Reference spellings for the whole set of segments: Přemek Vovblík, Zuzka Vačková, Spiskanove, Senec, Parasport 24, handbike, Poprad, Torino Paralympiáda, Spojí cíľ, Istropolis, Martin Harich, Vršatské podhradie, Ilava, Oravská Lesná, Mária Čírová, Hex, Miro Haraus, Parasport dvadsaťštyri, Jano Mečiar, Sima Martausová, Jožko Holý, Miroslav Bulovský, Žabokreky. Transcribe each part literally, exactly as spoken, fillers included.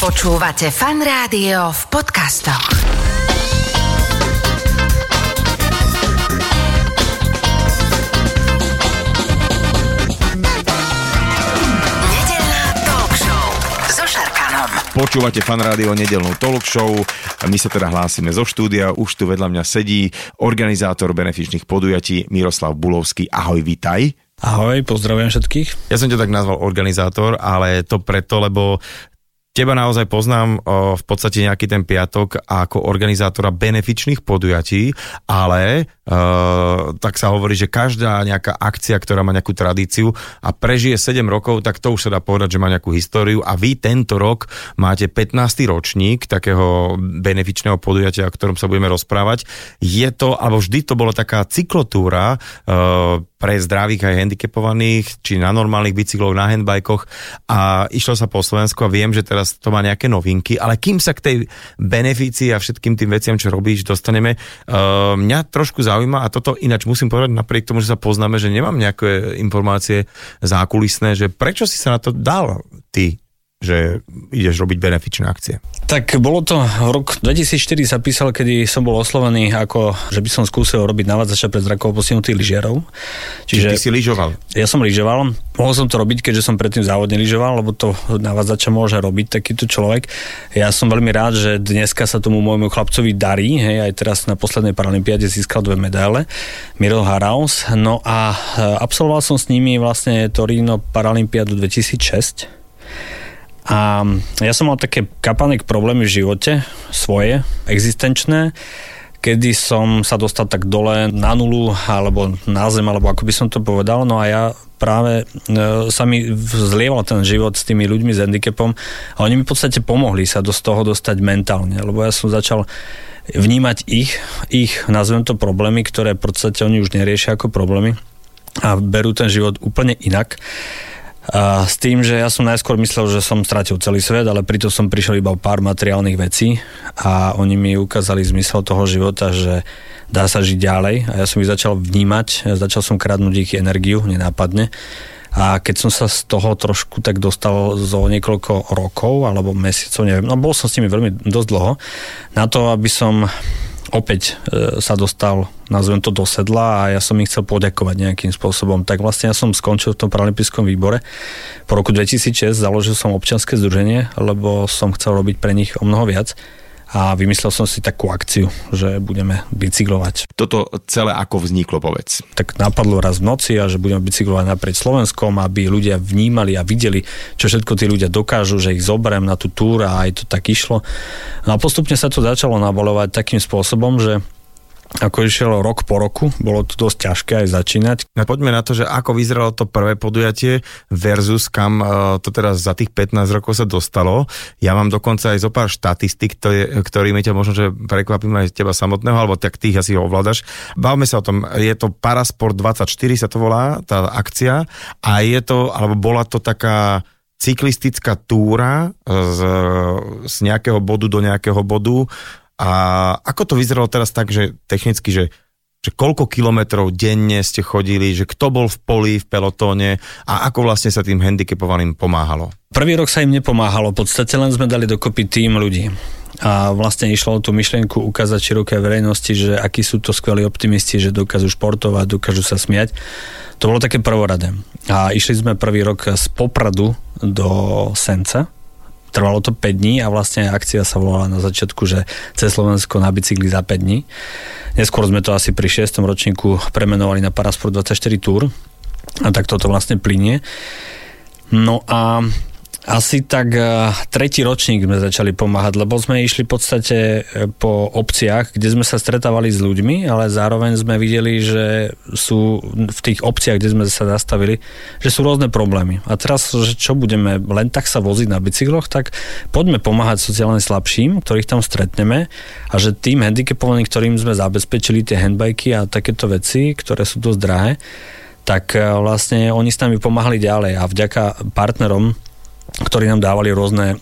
Počúvate Fan Rádio v podcastoch. Nedeľná talk show so Šarkanom. Počúvate Fan Rádio nedeľnú talk show. My sa teda hlásime zo štúdia. Už tu vedľa mňa sedí organizátor benefičných podujatí Miroslav Bulovský. Ahoj, vítaj. Ahoj, pozdravujem všetkých. Ja som ťa tak nazval organizátor, ale to preto, lebo teba naozaj poznám o, v podstate nejaký ten piatok ako organizátora benefičných podujatí, ale e, tak sa hovorí, že každá nejaká akcia, ktorá má nejakú tradíciu a prežije sedem rokov, tak to už sa dá povedať, že má nejakú históriu a vy tento rok máte pätnásty ročník takého benefičného podujatia, o ktorom sa budeme rozprávať. Je to, alebo vždy to bola taká cyklotúra e, pre zdravých aj handicapovaných, či na normálnych bicykloch, na handbajkoch a išlo sa po Slovensku a viem, že teraz to má nejaké novinky, ale kým sa k tej beneficii a všetkým tým veciam, čo robíš, dostaneme, uh, mňa trošku zaujíma a toto ináč musím povedať napriek tomu, že sa poznáme, že nemám nejaké informácie zákulisné, že prečo si sa na to dal ty, že ideš robiť benefičné akcie? Tak bolo to v roku dvetisícštyri sa písal, kedy som bol oslovený ako, že by som skúsil robiť navádzača pre zrakovo postihnutých lyžiarov. Čiže Či ty si lyžoval? Ja som lyžoval. Mohol som to robiť, keďže som predtým závodne lyžoval, lebo to navádzača môže robiť takýto človek. Ja som veľmi rád, že dneska sa tomu môjmu chlapcovi darí, hej, aj teraz na poslednej Paralympiáde získal dve medaile, Miro Haraus. No a absolvoval som s nimi vlastne Torino Paralympiádu dvetisícšesť. A ja som mal také kapané problémy v živote, svoje, existenčné, kedy som sa dostal tak dole na nulu, alebo na zem, alebo ako by som to povedal, no a ja práve e, sa mi zlieval ten život s tými ľuďmi s handicapom a oni mi v podstate pomohli sa do, z toho dostať mentálne, lebo ja som začal vnímať ich, ich, nazvem to problémy, ktoré v podstate oni už neriešia ako problémy a berú ten život úplne inak. A s tým, že ja som najskôr myslel, že som stratil celý svet, ale pritom som prišiel iba pár materiálnych vecí a oni mi ukázali zmysel toho života, že dá sa žiť ďalej a ja som ich začal vnímať, začal som kradnúť ich energiu, nenápadne a keď som sa z toho trošku tak dostal zo niekoľko rokov alebo mesiacov, neviem, no bol som s nimi veľmi dosť dlho, na to, aby som opäť e, sa dostal, nazvem to, do sedla a ja som im chcel poďakovať nejakým spôsobom. Tak vlastne ja som skončil v tom paralympijskom výbore. Po roku dvetisícšesť založil som občianske združenie, lebo som chcel robiť pre nich o mnoho viac a vymyslel som si takú akciu, že budeme bicyklovať. Toto celé ako vzniklo, povedz? Tak napadlo raz v noci a že budeme bicyklovať naprieč Slovenskom, aby ľudia vnímali a videli, čo všetko tí ľudia dokážu, že ich zoberiem na tú túr a aj to tak išlo. No a postupne sa to začalo nabaľovať takým spôsobom, že ako išiel rok po roku, bolo to dosť ťažké aj začínať. No poďme na to, že ako vyzeralo to prvé podujatie versus kam to teraz za tých pätnásť rokov sa dostalo. Ja mám dokonca aj zo pár štatistik, ktorými ťa možno, že prekvapím aj teba samotného, alebo tak tých asi ho ovládaš. Bavme sa o tom, je to Parasport dvadsaťštyri sa to volá, tá akcia, a je to, alebo bola to taká cyklistická túra z, z nejakého bodu do nejakého bodu. A ako to vyzeralo teraz tak, že technicky, že, že koľko kilometrov denne ste chodili, že kto bol v poli, v pelotóne a ako vlastne sa tým handicapovaným pomáhalo? Prvý rok sa im nepomáhalo, v podstate len sme dali dokopy tým ľudí. A vlastne išlo tú myšlienku ukázať širokej verejnosti, že akí sú to skvelí optimisti, že dokážu športovať, dokážu sa smiať. To bolo také prvoradé. A išli sme prvý rok z Popradu do Senca. Trvalo to päť dní a vlastne akcia sa volala na začiatku, že cez Slovensko na bicykli za päť dní. Neskôr sme to asi pri šiestom ročníku premenovali na Parasport dvadsaťštyri Tour a tak toto vlastne plynie. No a asi tak tretí ročník sme začali pomáhať, lebo sme išli v podstate po obciach, kde sme sa stretávali s ľuďmi, ale zároveň sme videli, že sú v tých obciach, kde sme sa zastavili, že sú rôzne problémy. A teraz, že čo budeme len tak sa voziť na bicykloch, tak poďme pomáhať sociálne slabším, ktorých tam stretneme a že tým handicapovaným, ktorým sme zabezpečili tie handbajky a takéto veci, ktoré sú dosť drahé, tak vlastne oni s nami pomáhali ďalej a vďaka partnerom, ktorí nám dávali rôzne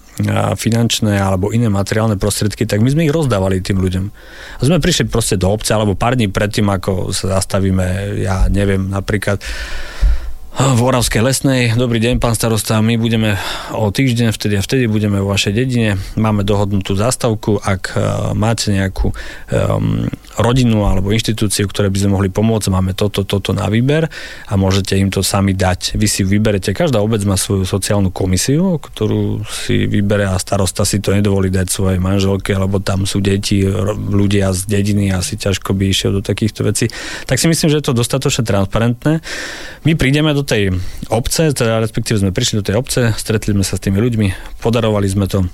finančné alebo iné materiálne prostriedky, tak my sme ich rozdávali tým ľuďom. A sme prišli proste do obce, alebo pár dní predtým, ako sa zastavíme, ja neviem, napríklad v Oravskej lesnej. Dobrý deň, pán starosta, my budeme o týždeň, vtedy a vtedy budeme vo vašej dedine, máme dohodnutú zástavku, ak máte nejakú um, rodinu alebo inštitúciu, ktoré by sme mohli pomôcť, máme toto, toto na výber a môžete im to sami dať. Vy si vyberete, každá obec má svoju sociálnu komisiu, ktorú si vybere a starosta si to nedovolí dať svojej manželke, lebo tam sú deti, ľudia z dediny, asi ťažko by išiel do takýchto vecí. Tak si myslím, že je to dostatočne transparentné. My prídeme do tej obce, teda respektíve sme prišli do tej obce, stretli sme sa s tými ľuďmi, podarovali sme to,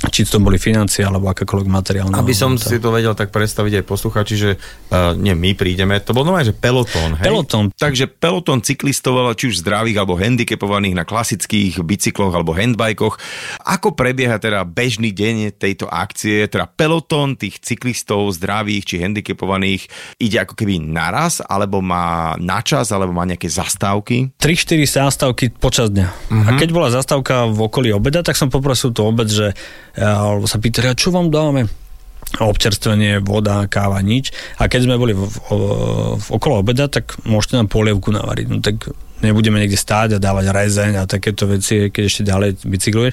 či to boli financie alebo akékoľvek materiálne. Aby som tá... si to vedel tak predstaviť aj poslucháči, že uh, nie my prídeme, to bol normálne, že pelotón, hej? Pelotón. Takže pelotón cyklistov, či už zdravých alebo handicapovaných na klasických bicykloch alebo handbajkoch. Ako prebieha teda bežný deň tejto akcie? Teda pelotón tých cyklistov zdravých či handicapovaných ide ako keby naraz, alebo má načas, alebo má nejaké zastávky? tri štyri zástavky počas dňa. Uh-huh. A keď bola zastávka v okolí obeda, tak som poprosil tú obec, že alebo sa pýtali, čo vám dáme? Občerstvenie, voda, káva, nič. A keď sme boli v, v, v okolo obeda, tak môžete nám polievku navariť. No tak nebudeme niekde stáť a dávať rezeň a takéto veci, keď ešte ďalej bicykluješ.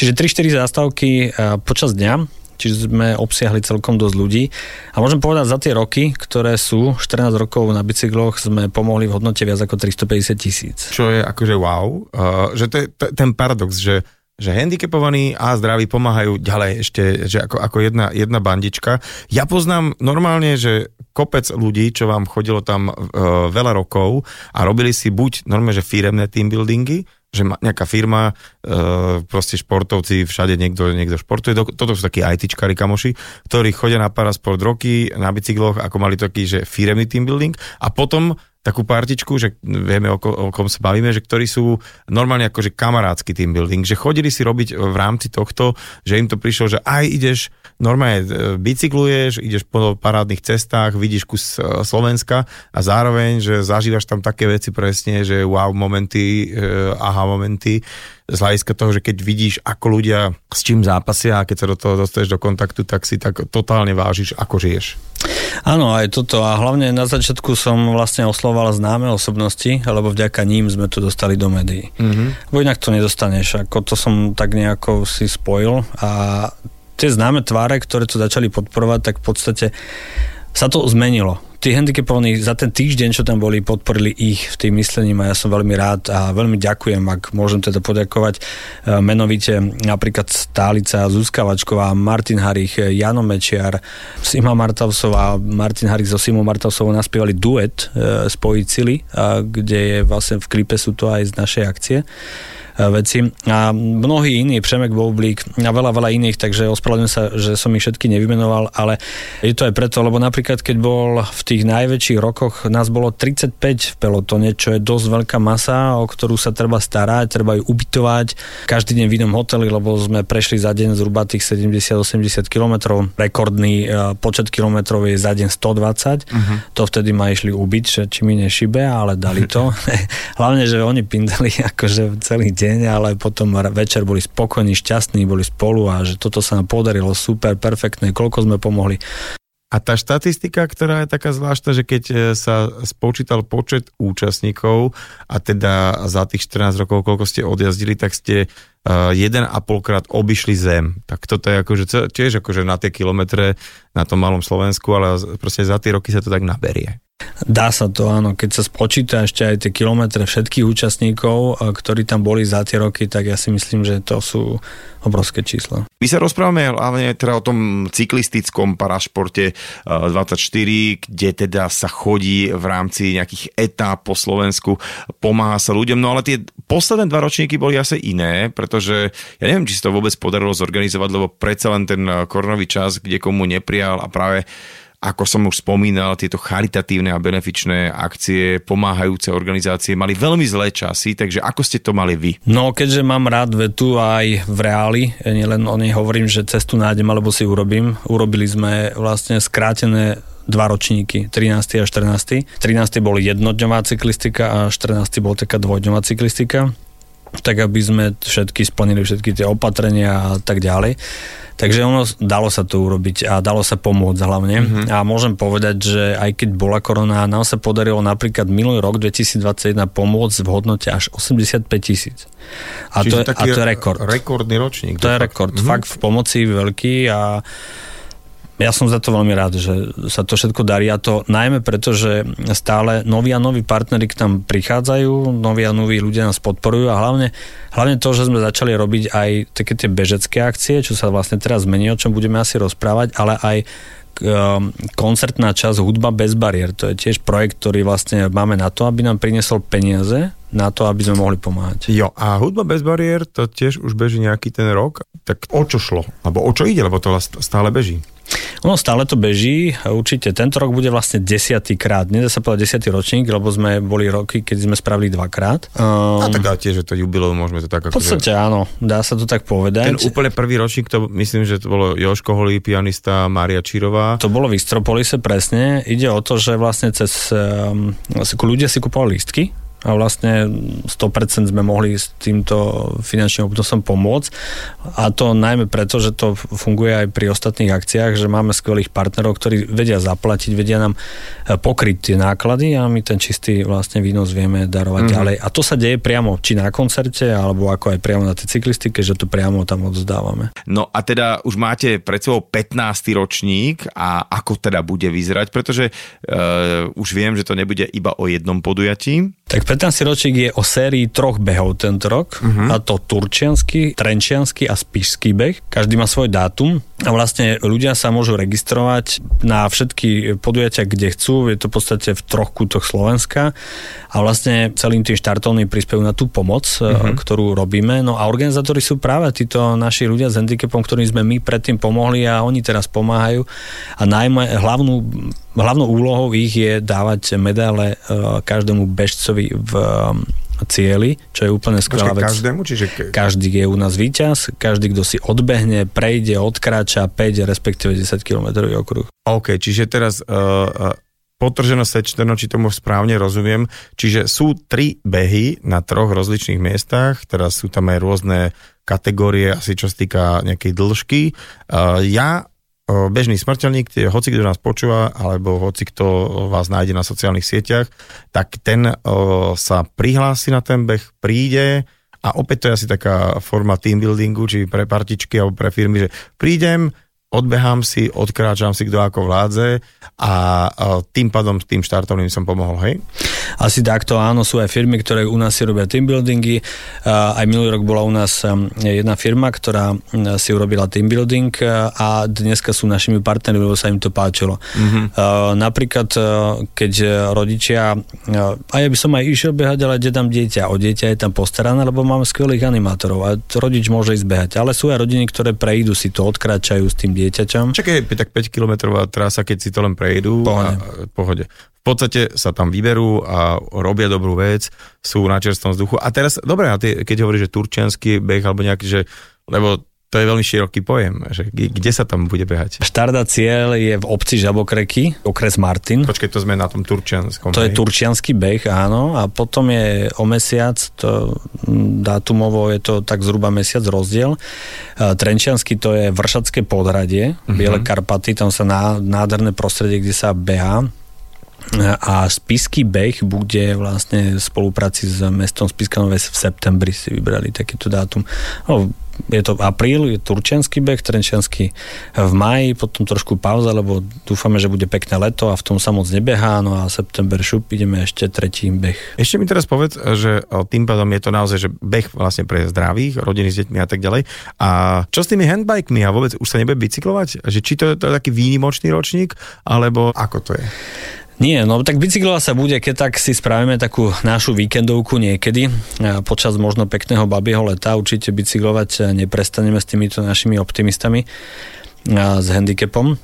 Čiže tri štyri zástavky počas dňa. Čiže sme obsiahli celkom dosť ľudí. A môžem povedať, za tie roky, ktoré sú, štrnásť rokov na bicykloch, sme pomohli v hodnote viac ako tristopäťdesiat tisíc. Čo je akože wow. Uh, že to je t- ten paradox, že že handicapovaní a zdraví pomáhajú ďalej ešte, že ako, ako jedna, jedna bandička. Ja poznám normálne, že kopec ľudí, čo vám chodilo tam e, veľa rokov a robili si buď normálne, že firemné teambuildingy, že nejaká firma, e, proste športovci, všade niekto, niekto športuje. Toto sú takí ITčkari kamoši, ktorí chodia na Parasport roky, na bicykloch, ako mali taký, že firemný teambuilding a potom takú partičku, že vieme, o, ko, o kom sa bavíme, že ktorí sú normálne akože kamarátsky teambuilding, že chodili si robiť v rámci tohto, že im to prišlo, že aj ideš, normálne bicykluješ, ideš po parádnych cestách, vidíš kus Slovenska a zároveň, že zažívaš tam také veci presne, že wow momenty, aha momenty, z hľadiska toho, že keď vidíš, ako ľudia s čím zápasia a keď sa do toho dostaneš do kontaktu, tak si tak totálne vážiš, ako žiješ. Áno, aj toto. A hlavne na začiatku som vlastne oslovoval známe osobnosti, lebo vďaka ním sme to dostali do médií. Mm-hmm. Bo inak to nedostaneš. Ako to som tak nejako si spojil a tie známe tváre, ktoré to začali podporovať, tak v podstate sa to zmenilo. Tí handicapovaní za ten týždeň, čo tam boli, podporili ich v tým myslením a ja som veľmi rád a veľmi ďakujem, ak môžem teda poďakovať menovite napríklad Stálica, Zuzka Vačková, Martin Harich, Jano Mečiar, Sima Martausová, Martin Harich so Simou Martausovou naspievali duet Spojí cíľ, kde je vlastne v klipe sú to aj z našej akcie veci a mnohí iní, Přemek Vovblík a veľa, veľa iných, takže ospravedlňujem sa, že som ich všetky nevymenoval, ale je to aj preto, lebo napríklad keď bol v tých najväčších rokoch, nás bolo tridsaťpäť v pelotone, čo je dosť veľká masa, o ktorú sa treba starať, treba ju ubytovať, každý deň v inom hoteli, lebo sme prešli za deň zhruba tých sedemdesiat až osemdesiat kilometrov, rekordný počet kilometrov je za deň stodvadsať, uh-huh. To vtedy ma išli ubiť, že či mi nešíbe, ale dali to. Hlavne, že oni pindali akože celý deň, ale potom večer boli spokojní, šťastní, boli spolu a že toto sa nám podarilo, super, perfektné, koľko sme pomohli. A tá štatistika, ktorá je taká zvláštna, že keď sa spočítal počet účastníkov a teda za tých štrnásť rokov, koľko ste odjazdili, tak ste jeden a pol krát obišli zem. Tak toto je akože tiež akože na tie kilometre na tom malom Slovensku, ale proste za tie roky sa to tak naberie. Dá sa to, áno. Keď sa spočíta ešte aj tie kilometre všetkých účastníkov, ktorí tam boli za tie roky, tak ja si myslím, že to sú obrovské čísla. My sa rozprávame hlavne teda o tom cyklistickom parašporte dvadsaťštyri, kde teda sa chodí v rámci nejakých etáp po Slovensku, pomáha sa ľuďom, no ale tie posledné dva ročníky boli asi iné, pretože ja neviem, či sa to vôbec podarilo zorganizovať, lebo predsa len ten koronový čas, kde komu neprijal a práve ako som už spomínal, tieto charitatívne a benefičné akcie, pomáhajúce organizácie mali veľmi zlé časy, takže ako ste to mali vy? No, keďže mám rád vetu aj v reáli, nielen o nej hovorím, že cestu nájdem, alebo si urobím. Urobili sme vlastne skrátené dva ročníky, trinásty a štrnásty. trinásty bol jednodňová cyklistika a štrnásty bol taká dvojdňová cyklistika. tak aby sme všetky splnili všetky tie opatrenia a tak ďalej. Takže ono, dalo sa to urobiť a dalo sa pomôcť hlavne. Mm-hmm. A môžem povedať, že aj keď bola korona, nám sa podarilo napríklad minulý rok dvetisícdvadsaťjeden pomôcť v hodnote až osemdesiatpäť tisíc. A to je, a to je rekord. Rekordný ročník. To je fakt rekord. Mm-hmm. Fakt v pomoci veľký a ja som za to veľmi rád, že sa to všetko darí a to najmä preto, že stále noví a noví partneri k nám prichádzajú, noví a noví ľudia nás podporujú a hlavne, hlavne to, že sme začali robiť aj také tie bežecké akcie, čo sa vlastne teraz zmení, o čom budeme asi rozprávať, ale aj koncertná časť Hudba bez bariér. To je tiež projekt, ktorý vlastne máme na to, aby nám priniesol peniaze, na to, aby sme mohli pomáhať. Jo, a Hudba bez bariér, to tiež už beží nejaký ten rok. Tak o čo šlo? Alebo o čo ide? Lebo to stále beží. Ono stále to beží, určite tento rok bude vlastne desiatý krát, nedá sa povedať desiatý ročník, lebo sme boli roky, keď sme spravili dvakrát. Um, a tak dá tiež, že to jubileu môžeme to tak... V podstate že... áno, dá sa to tak povedať. Ten úplne prvý ročník, to myslím, že to bolo Jožko Holý, pianista Mária Čírová. To bolo v Istropolise, presne. Ide o to, že vlastne cez... Um, ľudia si kupovali lístky a vlastne sto percent sme mohli s týmto finančným obnosom pomôcť. A to najmä preto, že to funguje aj pri ostatných akciách, že máme skvelých partnerov, ktorí vedia zaplatiť, vedia nám pokryť tie náklady a my ten čistý vlastne výnos vieme darovať mm-hmm. ďalej. A to sa deje priamo, či na koncerte, alebo ako aj priamo na tej cyklistike, že to priamo tam odzdávame. No a teda už máte pred sebou pätnásty ročník a ako teda bude vyzerať, pretože e, už viem, že to nebude iba o jednom podujatí. Tak pätnásty ročník je o sérii troch behov tento rok, uh-huh. a to turčiansky, trenčiansky a spišský beh. Každý má svoj dátum a vlastne ľudia sa môžu registrovať na všetky podujatia, kde chcú. Je to v podstate v troch kútoch Slovenska a vlastne celým tým štartovným príspevujú na tú pomoc, uh-huh. ktorú robíme. No a organizátori sú práve títo naši ľudia s handicapom, ktorým sme my predtým pomohli a oni teraz pomáhajú a najmä hlavnú Hlavnou úlohou ich je dávať medaile každému bežcovi v cieli, čo je úplne skvelá vec. Každému? Čiže... Každý je u nás víťaz, každý, kto si odbehne, prejde, odkráča päť, respektíve desať kilometrový okruh. OK, čiže teraz uh, potrženo sečteno, či tomu správne rozumiem, čiže sú tri behy na troch rozličných miestach, teraz sú tam aj rôzne kategórie, asi čo sa týka nejakej dĺžky. Uh, ja bežný smrteľník, tie, hoci kto nás počúva alebo hoci kto vás nájde na sociálnych sieťach, tak ten uh, sa prihlási na ten beh, príde a opäť to je asi taká forma team buildingu, či pre partičky alebo pre firmy, že prídem, odbehám si, odkráčam si, kto ako vládze a tým pádom tým štartovným som pomohol, hej? Asi takto, áno, sú aj firmy, ktoré u nás si robia teambuildingy. Aj minulý rok bola u nás jedna firma, ktorá si urobila teambuilding a dneska sú našimi partnermi, lebo sa im to páčilo. Mm-hmm. Napríklad, keď rodičia, a ja by som aj išiel behať, ale ide tam dieťa. O dieťa je tam postarané, lebo máme skvelých animátorov a rodič môže ísť behať. Ale sú aj rodiny, ktoré prejdú si to, odkráčajú s tým dieťa. Dieťaťom. Čakaj, tak päť kilometrová trasa, keď si to len prejdú a, a pohode. V podstate sa tam vyberú a robia dobrú vec, sú na čerstvom vzduchu. A teraz, dobre, a ty, keď hovoríš, že turčiansky beh, alebo nejaký, že, lebo to je veľmi široký pojem, že kde sa tam bude behať? Štart a cieľ je v obci Žabokreky, okres Martin. Počkej, to sme na tom turčianskom. To je turčiansky beh, áno. A potom je o mesiac, to, dátumovo je to tak zhruba mesiac rozdiel. Trenčiansky to je Vršatské podhradie, uh-huh. Biele Karpaty, tam sa ná, nádherné prostredie, kde sa behá. A spisský beh bude vlastne v spolupráci s mestom Spiskanove v septembri si vybrali takýto dátum. No, je to apríl, je turčiansky beh, trenčiansky v máji, potom trošku pauza, lebo dúfame, že bude pekné leto a v tom sa moc nebehá, no a september šup, ideme ešte tretí beh. Ešte mi teraz povedz, že tým pádom je to naozaj, že beh vlastne pre zdravých, rodiny s deťmi a tak ďalej. A čo s tými handbikemi a vôbec už sa nebude bicyklovať? Že či to je, to je taký výnimočný ročník, alebo ako to je? Nie, no tak bicyklovať sa bude, keď tak si spravíme takú našu víkendovku niekedy. Počas možno pekného babieho leta určite bicyklovať neprestaneme s týmito našimi optimistami s handicapom.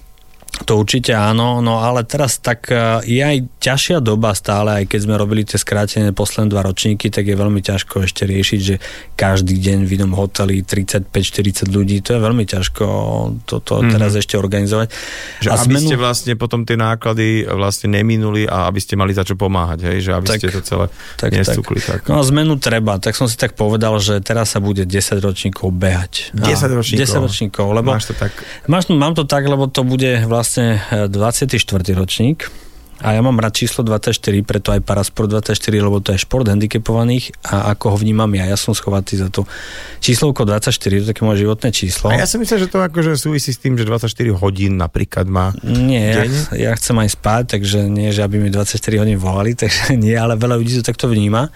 To určite áno, no ale teraz tak je aj ťažšia doba stále, aj keď sme robili tie skrátené posledné dva ročníky, tak je veľmi ťažko ešte riešiť, že každý deň v inom hoteli tridsaťpäť štyridsať ľudí, to je veľmi ťažko toto teraz mm-hmm. ešte organizovať. Že a aby smenu... ste vlastne potom tie náklady vlastne neminuli a aby ste mali za čo pomáhať, hej? Že aby tak, ste to celé tak, nestúkli. Tak. Tak. No zmenu treba, tak som si tak povedal, že teraz sa bude desať ročníkov behať. desať ročníkov? desať ročníkov, lebo... Máš to tak? Máš, mám to tak, lebo to bude vlastne dvadsiaty štvrtý ročník a ja mám rád číslo dvadsaťštyri, preto aj Parasport dvadsaťštyri, lebo to je šport handicapovaných a ako ho vnímam ja, ja som schovatý za to číslovko dvadsaťštyri, to také moje životné číslo. A ja si myslím, že to akože súvisí s tým, že dvadsaťštyri hodín napríklad má nie, deň. Ja, ja chcem aj spať, takže nie, že aby mi dvadsaťštyri hodín volali, takže nie, ale veľa ľudí to takto vníma.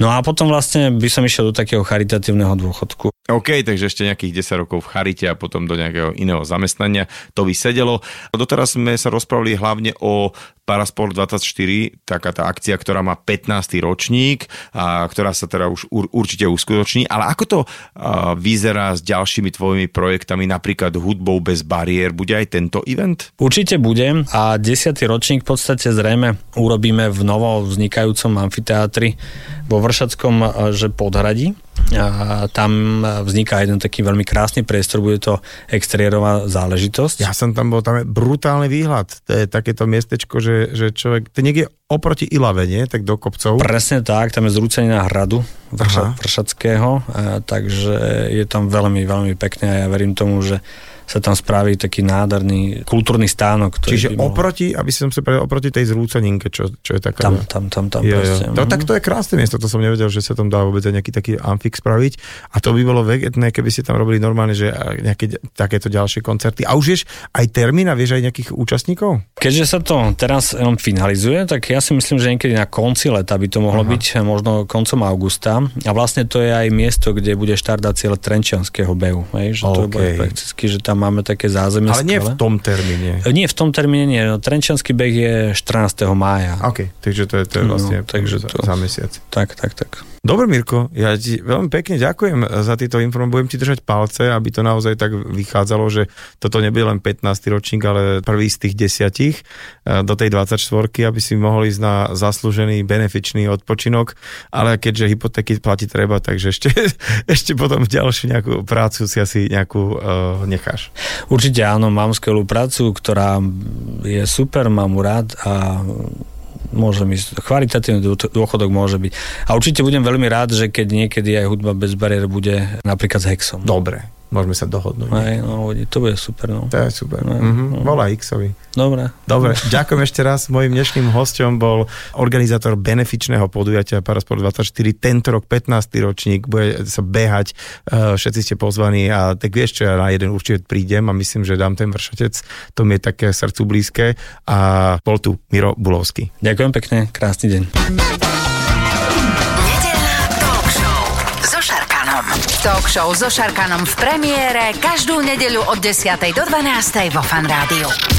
No a potom vlastne by som išiel do takého charitatívneho dôchodku. OK, takže ešte nejakých desať rokov v charite a potom do nejakého iného zamestnania. To by sedelo. Doteraz sme sa rozprávali hlavne o Parasport dvadsaťštyri, taká tá akcia, ktorá má pätnásty ročník a ktorá sa teda už určite uskutoční. Ale ako to vyzerá s ďalšími tvojimi projektami, napríklad hudbou bez bariér? Bude aj tento event? Určite bude a desiaty ročník v podstate zrejme urobíme v novo vznikajúcom amfiteátri vo Vršatskom že podhradí. A tam vzniká jeden taký veľmi krásny priestor, bude to exteriérová záležitosť. Ja som tam bol, tam je brutálny výhľad, to je takéto miestečko, že, že človek, to niekde oproti Ilave, nie? Tak do kopcov. Presne tak, tam je zrúcenina hradu Vrša, Vršatského, takže je tam veľmi, veľmi pekné a ja verím tomu, že sa tam spraví taký nádherný kultúrny stánok. Ktorý Čiže mohol... oproti, aby som sa prevedal, oproti tej zrúcaninke, čo, čo je taká... Tam, tam, tam, tam. Je, proste. Je. To, tak to je krásne miesto, to som nevedel, že sa tam dá vôbec aj nejaký taký amfix spraviť. A to by bolo vegetné, keby ste tam robili normálne, že nejaké takéto ďalšie koncerty. A už vieš aj termín a vieš aj nejakých účastníkov? Keďže sa to teraz len finalizuje, tak ja si myslím, že niekedy na konci leta by to mohlo Aha. byť, možno koncom augusta. A vlastne to je aj miesto, kde bude štart a cieľ trenčianskeho behu. Hej, že okay. To bude prakticky, že tam máme také zázemie. Ale nie v tom termíne. Nie v tom termíne, nie. Trenčiansky beh je štrnásteho mája. OK, takže to je, to je vlastne no, takže to, za mesiac. Tak, tak, tak. Dobre, Mirko, ja ti veľmi pekne ďakujem za tieto informácie. Budem ti držať palce, aby to naozaj tak vychádzalo, že toto nebude len pätnásty ročník, ale prvý z tých desiatich do tej dvadsaťštvorky, aby si mohol ísť na zaslúžený benefičný odpočinok, ale keďže hypotéky platiť treba, takže ešte, ešte potom ďalšiu nejakú prácu si asi nejakú uh, necháš. Určite áno, mám skvelú prácu, ktorá je super, mám ju rád a môže ísť, chvalitatívny dôchodok môže byť. A určite budem veľmi rád, že keď niekedy aj hudba bez bariér bude napríklad s Hexom. Dobre, môžeme sa dohodnúť. Aj, no, to bude super. No. To je super. Aj, mhm. no. Volá Hexovi. Dobre. Dobre, ďakujem ešte raz. Mojím dnešným hosťom bol organizátor benefičného podujatia Parasport dvadsaťštyri. Tento rok pätnásty ročník, bude sa behať, všetci ste pozvaní a tak vieš čo, ja na jeden určite prídem a myslím, že dám ten Vršatec. To mi je také srdcu blízke a bol tu Miro Bulovský. Ďakujem pekne, krásny deň. Talk show so Šarkanom v premiére každú nedeľu od desiatej do dvanástej vo Fan Rádiu.